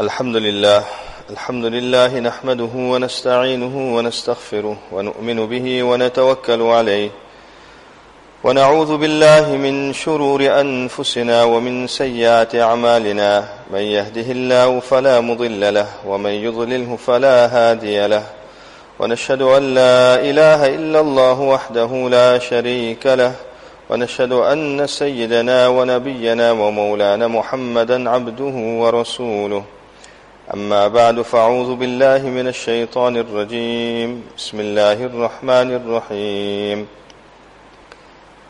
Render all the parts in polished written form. الحمد لله نحمده ونستعينه ونستغفره ونؤمن به ونتوكل عليه ونعوذ بالله من شرور أنفسنا ومن سيئات أعمالنا من يهده الله فلا مضل له ومن يضلله فلا هادي له ونشهد أن لا إله إلا الله وحده لا شريك له ونشهد أن سيدنا ونبينا ومولانا محمدا عبده ورسوله أما بعد فأعوذ بالله من الشيطان الرجيم بسم الله الرحمن الرحيم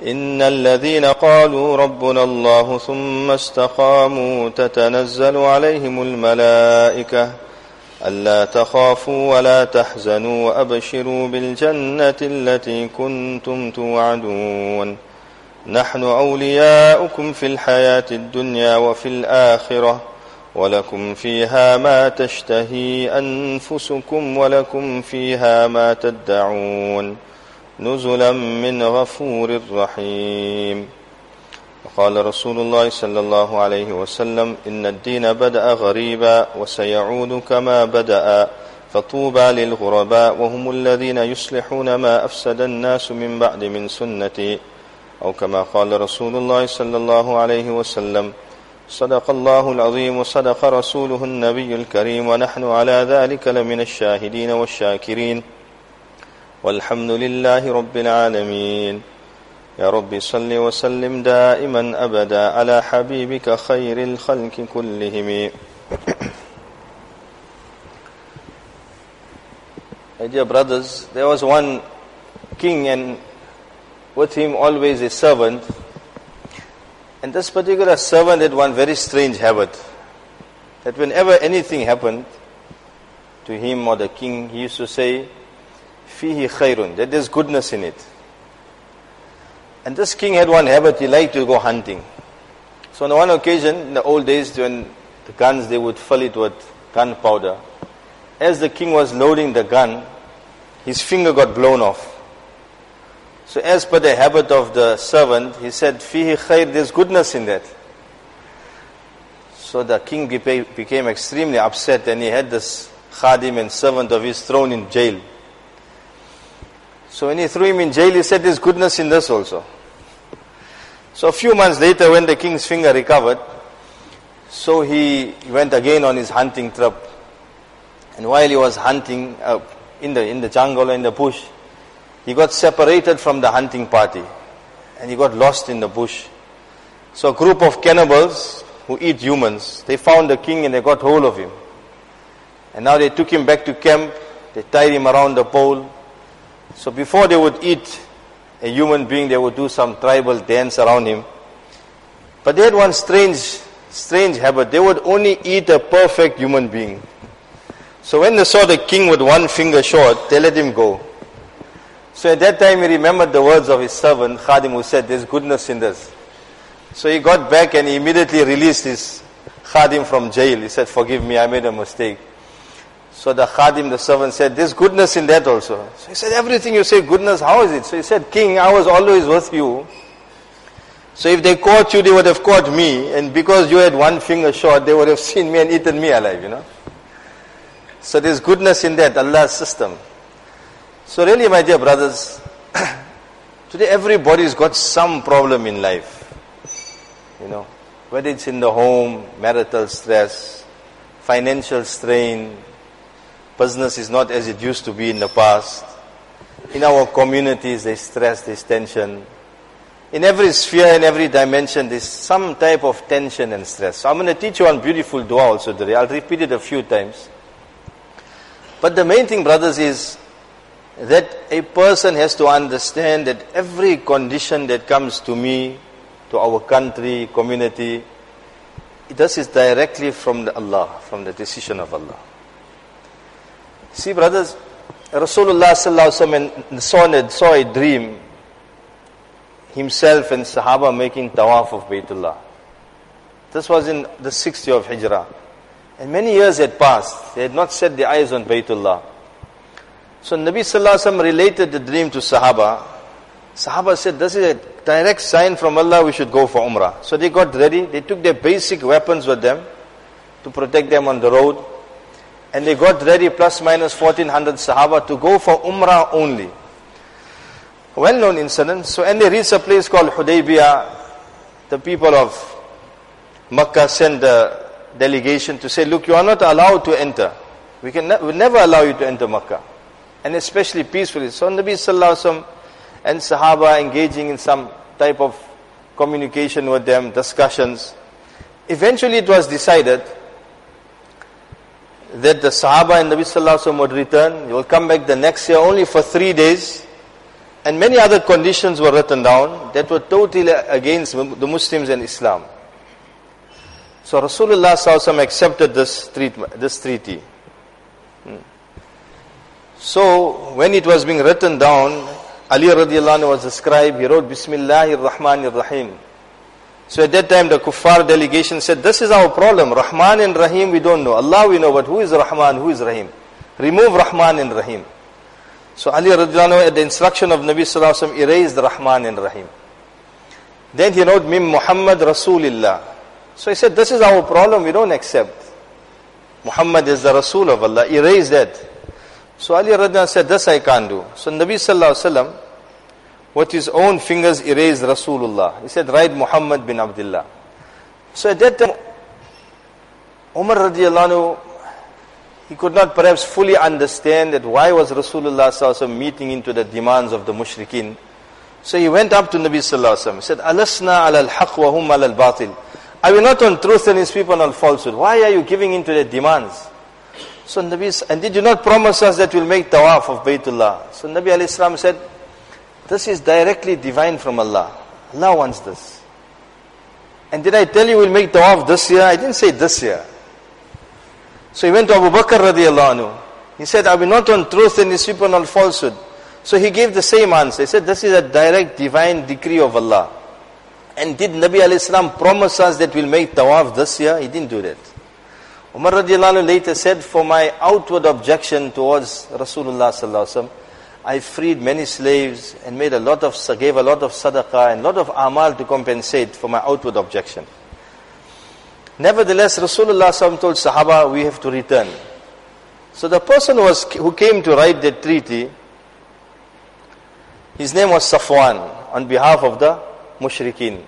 إن الذين قالوا ربنا الله ثم استقاموا تتنزل عليهم الملائكة ألا تخافوا ولا تحزنوا وأبشروا بالجنة التي كنتم توعدون نحن أولياؤكم في الحياة الدنيا وفي الآخرة ولكم فيها ما تشتهي أنفسكم ولكم فيها ما تدعون نزلا من غفور رحيم وقال رسول الله صلى الله عليه وسلم إن الدين بدأ غريبا وسيعود كما بدأ فطوبى للغرباء وهم الذين يصلحون ما أفسد الناس من بعد من سنتي أو كما قال رسول الله صلى الله عليه وسلم صدق الله العظيم وصدق رسوله النبي الكريم ونحن على ذلك لمن الشاهدين والشاكرين والحمد لله رب العالمين يا رب صل وسلم دائما أبدا على حبيبك خير الخلق كلهم My dear brothers, there was one king and with him always a servant. And this particular servant had one very strange habit, that whenever anything happened to him or the king, he used to say, Fihi khairun, that there's goodness in it. And this king had one habit, he liked to go hunting. So on one occasion, in the old days when the guns, they would fill it with gunpowder. As the king was loading the gun, his finger got blown off. So as per the habit of the servant, he said, Fihi khair, there's goodness in that. So the king became extremely upset and he had this khadim and servant of his thrown in jail. So when he threw him in jail, he said, there's goodness in this also. So a few months later, when the king's finger recovered, so he went again on his hunting trip. And while he was hunting in the jungle, in the bush, he got separated from the hunting party and he got lost in the bush. So a group of cannibals who eat humans, they found the king and they got hold of him. And now they took him back to camp, they tied him around the pole. So before they would eat a human being, they would do some tribal dance around him. But they had one strange habit, they would only eat a perfect human being. So when they saw the king with one finger short, they let him go. So at that time he remembered the words of his servant, Khadim, who said, there's goodness in this. So he got back and he immediately released his Khadim from jail. He said, forgive me, I made a mistake. So the Khadim, the servant, said, there's goodness in that also. So he said, everything you say, goodness, how is it? So he said, King, I was always with you. So if they caught you, they would have caught me. And because you had one finger short, they would have seen me and eaten me alive, So there's goodness in that, Allah's system. So really, my dear brothers, today everybody's got some problem in life, whether it's in the home, marital stress, financial strain, business is not as it used to be in the past. In our communities, there's stress, there's tension. In every sphere, in every dimension, there's some type of tension and stress. So I'm going to teach you one beautiful dua also today. I'll repeat it a few times. But the main thing, brothers, is that a person has to understand that every condition that comes to me, to our country, community, this is directly from Allah, from the decision of Allah. See, brothers, Rasulullah sallallahu alaihi wasallam saw a dream, himself and Sahaba making tawaf of Baytullah. This was in the 6th year of Hijrah. And many years had passed, they had not set their eyes on Baytullah. So Nabi Sallallahu Alaihi Wasallam related the dream to Sahaba. Sahaba said, this is a direct sign from Allah, we should go for Umrah. So they got ready, they took their basic weapons with them. to protect them on the road. And they got ready, plus minus 1400 Sahaba, to go for Umrah only. Well known incident. So, and they reached a place called Hudaybiyah. The people of Makkah sent the delegation to say, look, you are not allowed to enter. We'll never allow you to enter Makkah. And especially peacefully. So Nabi Sallallahu Alaihi Wasallam and Sahaba engaging in some type of communication with them, discussions. Eventually it was decided that the Sahaba and Nabi Sallallahu Alaihi Wasallam would return. You will come back the next year only for 3 days. And many other conditions were written down that were totally against the Muslims and Islam. So Rasulullah Sallallahu Alaihi Wasallam accepted this treaty. So when it was being written down, Ali radiallahu anhu was the scribe. He wrote, Bismillahir Rahmanir Rahim. So at that time the Kuffar delegation said, this is our problem. Rahman and Rahim we don't know. Allah we know, but who is Rahman, who is Rahim? Remove Rahman and Rahim. So Ali radiallahu anhu, at the instruction of Nabi Sallallahu Alaihi Wasallam, erased Rahman and Rahim. Then he wrote, Mim Muhammad Rasulillah. So he said, this is our problem, we don't accept. Muhammad is the Rasul of Allah. Erase that. So Ali radiallahu anhu said, this I can't do. So Nabi Sallallahu Alaihi Wasallam, with his own fingers, erased Rasulullah. He said, write Muhammad bin Abdullah. So at that time, Umar radiallahu anhu, he could not perhaps fully understand that why was Rasulullah Sallallahu Alaihi Wasallam meeting into the demands of the mushrikeen. So he went up to Nabi Sallallahu Alaihi Wasallam. He said, Alasna ala al-haq wa hum ala al-batil. Are we not on truth and his people on falsehood? Why are you giving in to their demands? So Nabi, and did you not promise us that we'll make tawaf of Baytullah? So Nabi alayhi salam said, this is directly divine from Allah. Allah wants this. And did I tell you we'll make tawaf this year? I didn't say this year. So he went to Abu Bakr radiallahu anhu. He said, are we not on truth and his people on falsehood? So he gave the same answer. He said, this is a direct divine decree of Allah. And did Nabi alayhi salam promise us that we'll make tawaf this year? He didn't do that. Umar radiallahu anhu later said, for my outward objection towards Rasulullah Sallallahu Alaihi Wasallam, I freed many slaves and gave a lot of sadaqah and a lot of amal to compensate for my outward objection. Nevertheless, Rasulullah Sallallahu Alaihi Wasallam told Sahaba, we have to return. So the person who came to write the treaty, his name was Safwan, on behalf of the mushrikeen.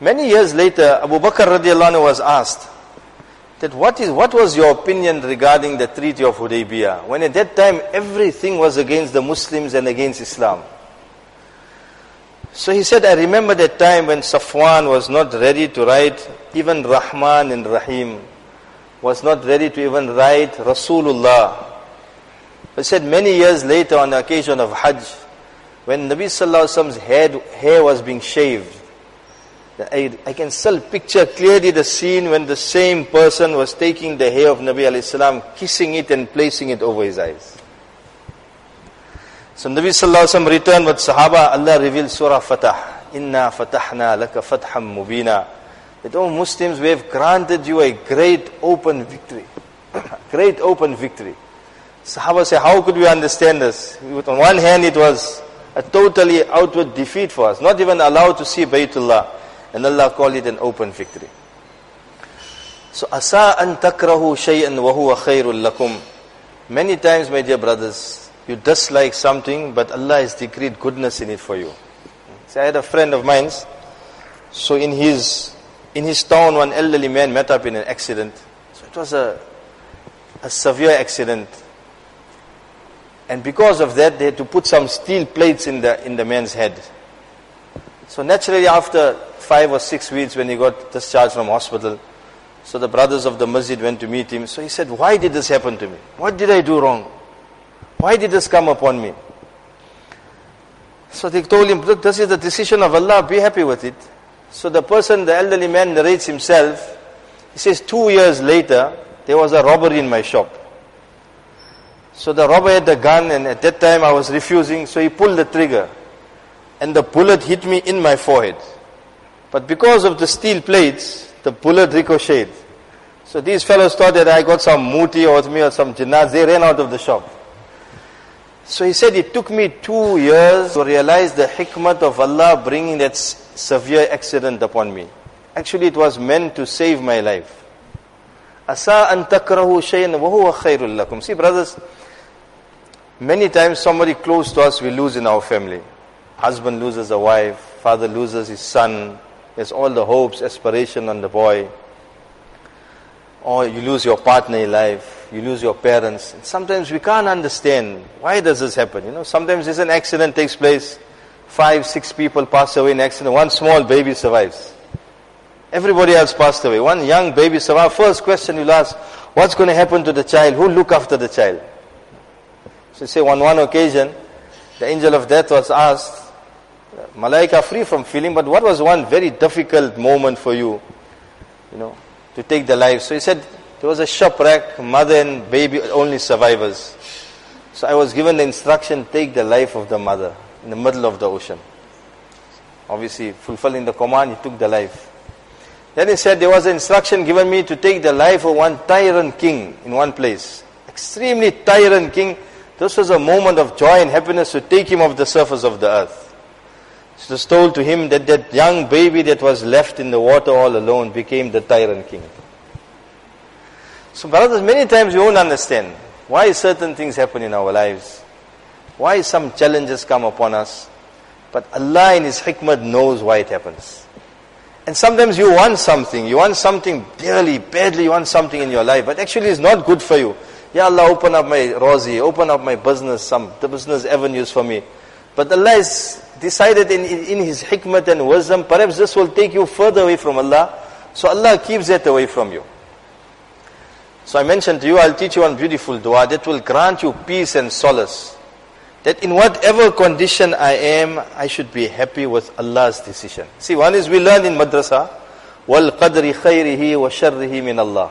Many years later, Abu Bakr radiallahu anhu was asked, that what was your opinion regarding the Treaty of Hudaybiyah, when at that time everything was against the Muslims and against Islam? So he said, I remember that time when Safwan was not ready to write even Rahman and Rahim, was not ready to even write Rasulullah. He said, many years later on the occasion of Hajj, when Nabi Sallallahu Alaihi Wasallam's hair was being shaved, I can still picture clearly the scene when the same person was taking the hair of Nabi alayhi salam, kissing it and placing it over his eyes. So Nabi Sallallahu Alaihi Wasallam returned with Sahaba. Allah revealed Surah Fatah. Inna fatahna laka fatham mubina. That, O Muslims, we have granted you a great open victory. Great open victory. Sahaba say, how could we understand this? On one hand, it was a totally outward defeat for us. Not even allowed to see Baytullah. And Allah called it an open victory. So, asa an takrahu shay'an wa huwa khairul lakum. Many times, my dear brothers, you dislike something, but Allah has decreed goodness in it for you. See, I had a friend of mine. So, in his town, one elderly man met up in an accident. So, it was a severe accident. And because of that, they had to put some steel plates in the man's head. So, naturally, after 5 or 6 weeks, when he got discharged from hospital, so the brothers of the masjid went to meet him. So he said, why did this happen to me? What did I do wrong? Why did this come upon me? So they told him, look, this is the decision of Allah, be happy with it. So the elderly man narrates himself. He says, 2 years later, there was a robbery in my shop. So the robber had the gun, and at that time I was refusing. So he pulled the trigger, and the bullet hit me in my forehead. But because of the steel plates, the bullet ricocheted. So these fellows thought that I got some muti with me or some jinnaz. They ran out of the shop. So he said, it took me 2 years to realize the hikmat of Allah bringing that severe accident upon me. Actually, it was meant to save my life. Asa an takrahu shay'an wa huwa khairul lakum. See brothers, many times somebody close to us we lose in our family. Husband loses a wife, father loses his son. There's all the hopes, aspiration on the boy. Or you lose your partner in life, you lose your parents. And sometimes we can't understand why does this happen. You know, sometimes there's an accident takes place. 5, 6 people pass away in accident. One small baby survives. Everybody else passed away. One young baby survived. First question you'll ask, what's going to happen to the child? Who look after the child? So you say on one occasion, the angel of death was asked, Malaika free from feeling, but what was one very difficult moment for you, you know, to take the life? So he said, there was a shipwreck, mother and baby only survivors. So I was given the instruction, take the life of the mother in the middle of the ocean. Obviously, fulfilling the command, he took the life. Then he said, there was an instruction given me to take the life of one tyrant king in one place. Extremely tyrant king. This was a moment of joy and happiness to take him off the surface of the earth. So it was told to him that that young baby that was left in the water all alone became the tyrant king. So brothers, many times we won't understand why certain things happen in our lives. Why some challenges come upon us. But Allah in His hikmah knows why it happens. And sometimes you want something dearly, badly, you want something in your life, but actually it's not good for you. Ya Allah, open up my rozi, open up my business, some business avenues for me. But Allah has decided in His hikmat and wisdom, perhaps this will take you further away from Allah, so Allah keeps that away from you. So I mentioned to you, I'll teach you one beautiful dua that will grant you peace and solace. That in whatever condition I am, I should be happy with Allah's decision. See, one is we learn in madrasa, وَالْقَدْرِ خَيْرِهِ وَشَرِّهِ مِنَ اللَّهِ.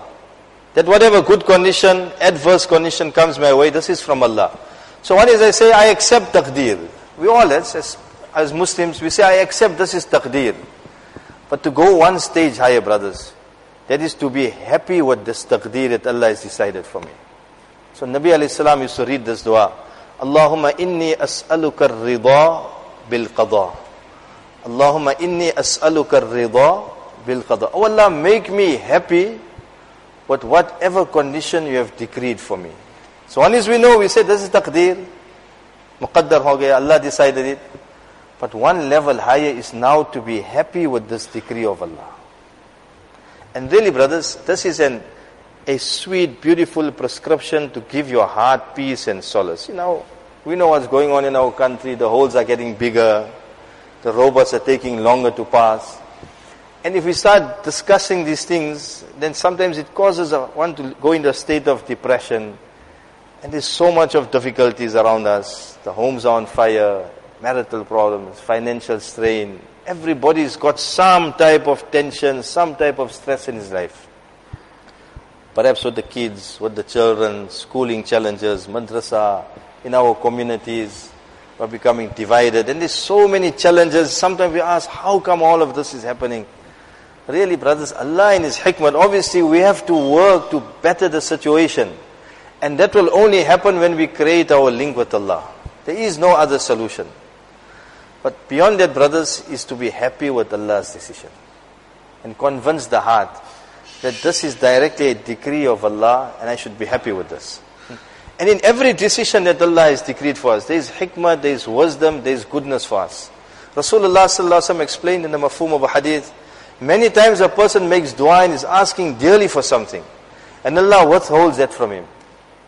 That whatever good condition, adverse condition comes my way, this is from Allah. So one is I say, I accept taqdeer. We all, as Muslims, we say, I accept this is taqdeer. But to go one stage higher, brothers, that is to be happy with this taqdeer that Allah has decided for me. So Nabi alayhi salam used to read this dua. Allahumma inni as'aluka ar-ridha bil-qada. Allahumma inni as'aluka ar-ridha bil-qada. Oh Allah, make me happy with whatever condition you have decreed for me. So one is we know, we say this is taqdeer. Muqaddar ho gaya, Allah decided it. But one level higher is now to be happy with this decree of Allah. And really brothers, this is a sweet, beautiful prescription to give your heart peace and solace. You know, we know what's going on in our country. The holes are getting bigger. The robots are taking longer to pass. And if we start discussing these things, then sometimes it causes one to go into a state of depression. And there's so much of difficulties around us. The homes are on fire, marital problems, financial strain. Everybody's got some type of tension, some type of stress in his life. Perhaps with the kids, with the children, schooling challenges, madrasa, in our communities, we're becoming divided. And there's so many challenges. Sometimes we ask, how come all of this is happening? Really, brothers, Allah in His hikmah, obviously we have to work to better the situation. And that will only happen when we create our link with Allah. There is no other solution. But beyond that, brothers, is to be happy with Allah's decision. And convince the heart that this is directly a decree of Allah and I should be happy with this. And in every decision that Allah has decreed for us, there is hikmah, there is wisdom, there is goodness for us. Rasulullah sallallahu alaihi wasallam explained in the mafhum of a hadith, many times a person makes dua and is asking dearly for something. And Allah withholds that from him.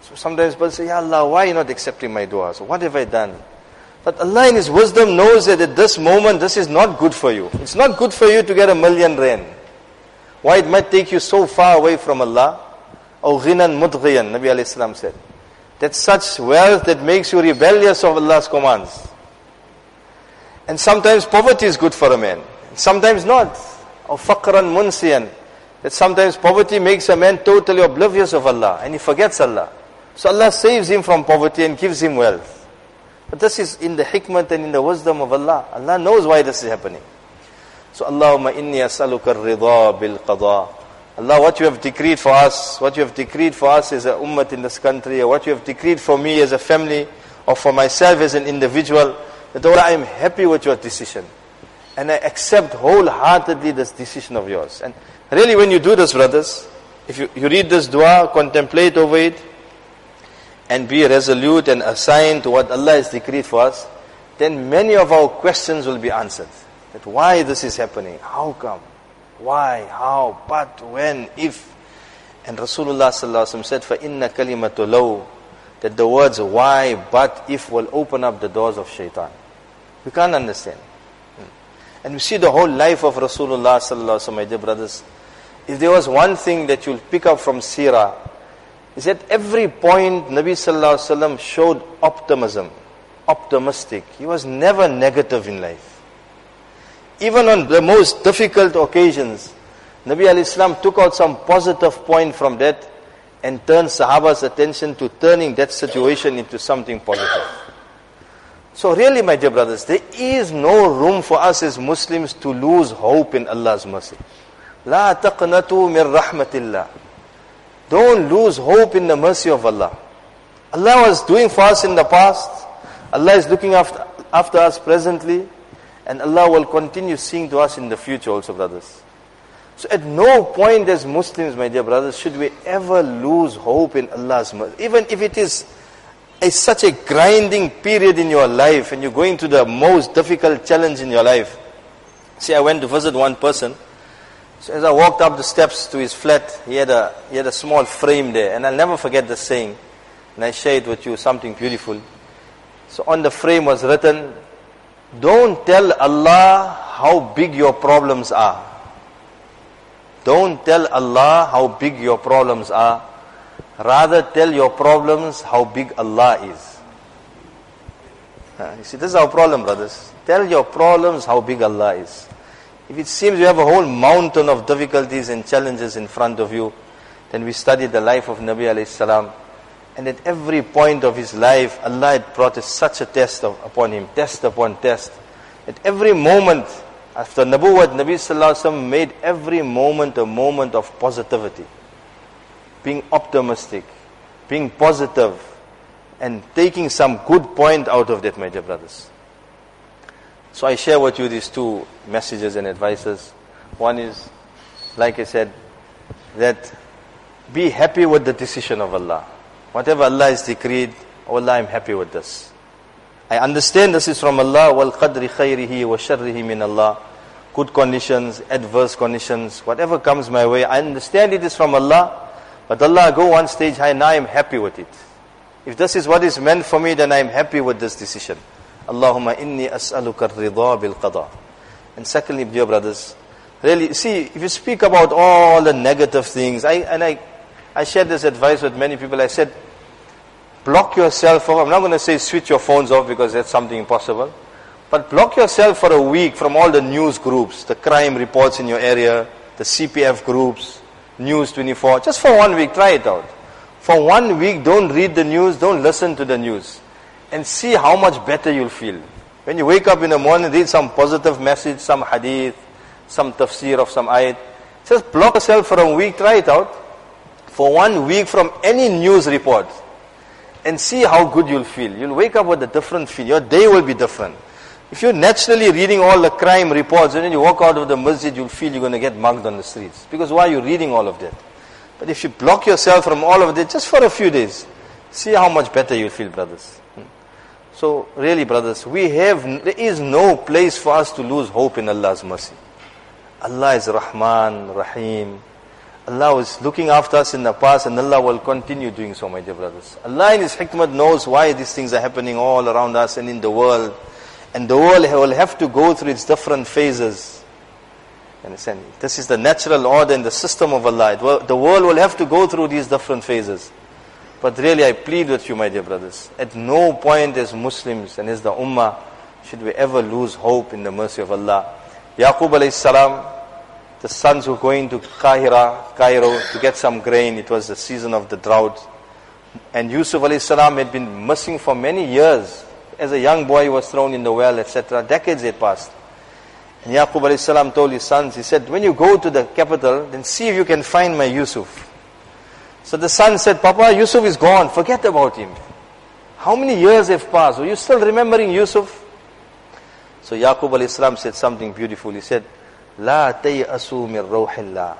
So sometimes people say, Ya Allah, why are you not accepting my dua? So what have I done? But Allah in His wisdom knows that at this moment, this is not good for you. It's not good for you to get 1,000,000 rand. Why it might take you so far away from Allah? Aw ghinan mudghiyan, Nabi alayhi salam said. That such wealth that makes you rebellious of Allah's commands. And sometimes poverty is good for a man. Sometimes not. Aw faqran munsiyan. That sometimes poverty makes a man totally oblivious of Allah. And he forgets Allah. So Allah saves him from poverty and gives him wealth. But this is in the hikmat and in the wisdom of Allah. Allah knows why this is happening. So Allahumma inni as'aluka ar-ridha bil-qada. Allah, what you have decreed for us, what you have decreed for us as a ummah in this country, or what you have decreed for me as a family, or for myself as an individual, that Allah, I am happy with your decision. And I accept wholeheartedly this decision of yours. And really when you do this, brothers, If you read this dua, contemplate over it, and be resolute and assigned to what Allah has decreed for us, then many of our questions will be answered. That why this is happening, how come, why, how, but, when, if. And Rasulullah sallallahu alaihi wasallam said, فَإِنَّ كَلِمَةُ لَوْ, that the words why, but, if will open up the doors of shaitan. We can't understand. And we see the whole life of Rasulullah sallallahu alaihi wasallam, my dear brothers. If there was one thing that you'll pick up from Seerah, is at every point Nabi sallallahu alaihi wasallam showed optimism, optimistic. He was never negative in life. Even on the most difficult occasions, Nabi alayhi salam took out some positive point from that and turned Sahaba's attention to turning that situation into something positive. So really, my dear brothers, there is no room for us as Muslims to lose hope in Allah's mercy. La taqnatu min rahmatillah. Don't lose hope in the mercy of Allah. Allah was doing for us in the past. Allah is looking after us presently. And Allah will continue seeing to us in the future also, brothers. So at no point as Muslims, my dear brothers, should we ever lose hope in Allah's mercy. Even if it is such a grinding period in your life and you're going through the most difficult challenge in your life. See, I went to visit one person. So as I walked up the steps to his flat, he had a small frame there. And I'll never forget the saying. And I shared with you something beautiful. So on the frame was written, don't tell Allah how big your problems are. Don't tell Allah how big your problems are. Rather tell your problems how big Allah is. You see, this is our problem, brothers. Tell your problems how big Allah is. If it seems you have a whole mountain of difficulties and challenges in front of you, then we study the life of Nabi alayhi salam. And at every point of his life, Allah had brought such a test upon him, test upon test. At every moment, after Nabuwwat, Nabi sallallahu alayhi wa sallam made every moment a moment of positivity. Being optimistic, being positive, and taking some good point out of that, my dear brothers. So I share with you these two messages and advices. One is, like I said, that be happy with the decision of Allah. Whatever Allah has decreed, oh Allah, I'm happy with this. I understand this is from Allah. وَالْقَدْرِ خَيْرِهِ وَشَرِّهِ مِنْ اللَّهِ. Good conditions, adverse conditions, whatever comes my way, I understand it is from Allah. But Allah, go one stage high, now I'm happy with it. If this is what is meant for me, then I'm happy with this decision. Allahumma inni as'aluka ar-ridha bil-qada. And secondly, dear brothers, really, see, if you speak about all the negative things, I shared this advice with many people. I said, block yourself off. I'm not going to say switch your phones off because that's something impossible. But block yourself for a week from all the news groups, the crime reports in your area, the CPF groups, News 24. Just for 1 week, try it out. For 1 week, don't read the news, don't listen to the news. And see how much better you'll feel. When you wake up in the morning, read some positive message, some hadith, some tafsir of some ayat. Just block yourself for a week, try it out. For 1 week from any news report. And see how good you'll feel. You'll wake up with a different feel. Your day will be different. If you're naturally reading all the crime reports and then you walk out of the masjid, you'll feel you're going to get mugged on the streets. Because why are you reading all of that? But if you block yourself from all of that just for a few days, see how much better you'll feel, brothers. So really, brothers, there is no place for us to lose hope in Allah's mercy. Allah is Rahman, Rahim. Allah was looking after us in the past and Allah will continue doing so, my dear brothers. Allah in His hikmat knows why these things are happening all around us and in the world. And the world will have to go through its different phases. Understand? This is the natural order and the system of Allah. The world will have to go through these different phases. But really, I plead with you, my dear brothers, at no point as Muslims and as the Ummah should we ever lose hope in the mercy of Allah. Yaqub alayhi salam, the sons were going to Cairo to get some grain. It was the season of the drought. And Yusuf alayhi salam had been missing for many years. As a young boy, he was thrown in the well, etc. Decades had passed. And Yaqub alayhi salam told his sons, he said, when you go to the capital, then see if you can find my Yusuf. So the son said, Papa, Yusuf is gone. Forget about him. How many years have passed? Are you still remembering Yusuf? So Yaqub alayhi salam said something beautiful. He said, La tay'asu min rawhillah.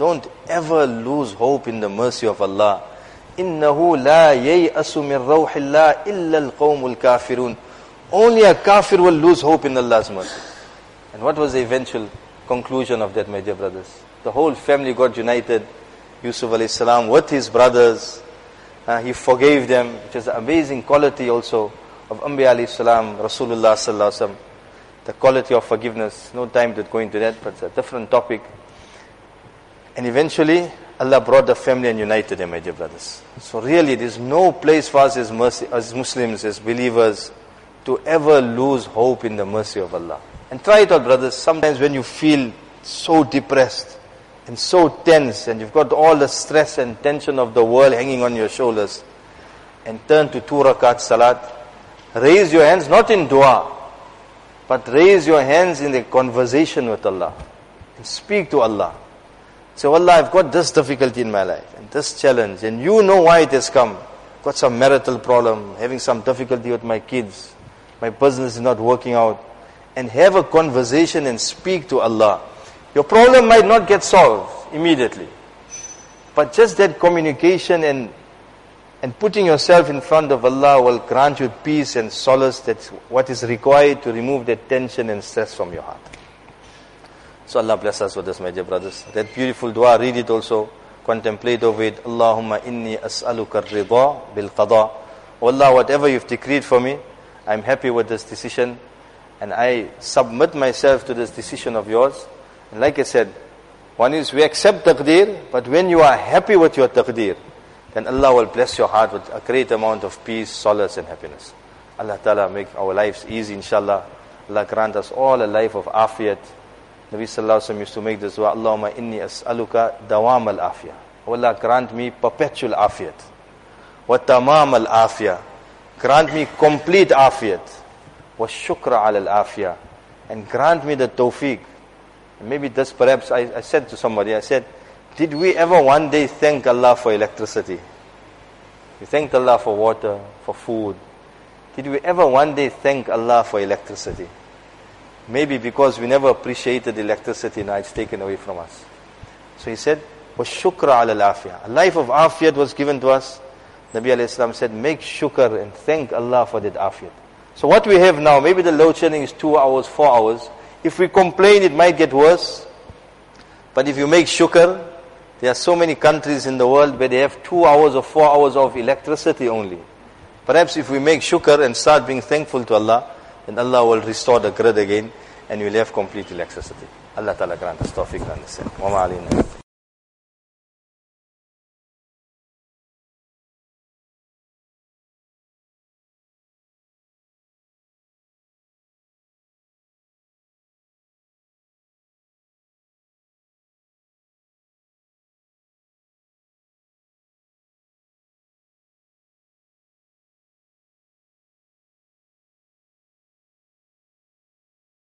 Don't ever lose hope in the mercy of Allah. إِنَّهُ لَا يَيْأَسُ مِنْ رَوْحِ اللَّهِ إِلَّا الْقَوْمُ الْكَافِرُونَ. Only a kafir will lose hope in Allah's mercy. And what was the eventual conclusion of that, my dear brothers? The whole family got united. Yusuf alayhi salam with his brothers. He forgave them, which is the amazing quality also of Anbiya alayhi salam, Rasulullah sallallahu alayhi wa sallam. The quality of forgiveness. No time to go into that, but it's a different topic. And eventually, Allah brought the family and united them, my dear brothers. So really, there's no place for us as, as Muslims, as believers, to ever lose hope in the mercy of Allah. And try it out, brothers. Sometimes when you feel so depressed and so tense, and you've got all the stress and tension of the world hanging on your shoulders, and turn to 2 rakat salat, raise your hands, not in dua, but raise your hands in the conversation with Allah. And speak to Allah. Say, Allah, I've got this difficulty in my life, and this challenge, and you know why it has come. I've got some marital problem, having some difficulty with my kids, my business is not working out. And have a conversation and speak to Allah. Your problem might not get solved immediately, but just that communication and putting yourself in front of Allah will grant you peace and solace. That's what is required to remove that tension and stress from your heart. So Allah bless us with this, my dear brothers. That beautiful dua, read it also. Contemplate over it. Allahumma inni as'aluka ar-ridha bil-qada. Allah, whatever you've decreed for me, I'm happy with this decision. And I submit myself to this decision of yours. And like I said, one is we accept taqdeer, but when you are happy with your taqdeer, then Allah will bless your heart with a great amount of peace, solace and happiness. Allah Ta'ala make our lives easy, inshallah. Allah grant us all a life of afiyat. Nabi Sallallahu Alaihi Wasallam used to make this dua, Allahumma inni as'aluka dawam al-afiyah. Allah, grant me perpetual afiyat. Wa tamam al-afiyah. Grant me complete afiyat. Wa shukra ala al-afiyah. And grant me the tawfiq. Maybe this perhaps, I said to somebody, I said, did we ever one day thank Allah for electricity? We thanked Allah for water, for food. Did we ever one day thank Allah for electricity? Maybe because we never appreciated electricity, now it's taken away from us. So he said, was shukra ala al-afiyah. A life of afiyat was given to us. Nabi alayhi salam said, make shukr and thank Allah for that afiyat. So what we have now, maybe the load shedding is 2 hours, 4 hours. If we complain, it might get worse. But if you make shukr, there are so many countries in the world where they have 2 hours or 4 hours of electricity only. Perhaps if we make shukr and start being thankful to Allah, then Allah will restore the grid again and we'll have complete electricity. Allah Ta'ala grant us tawfiq and nasir. Wa ma'alina.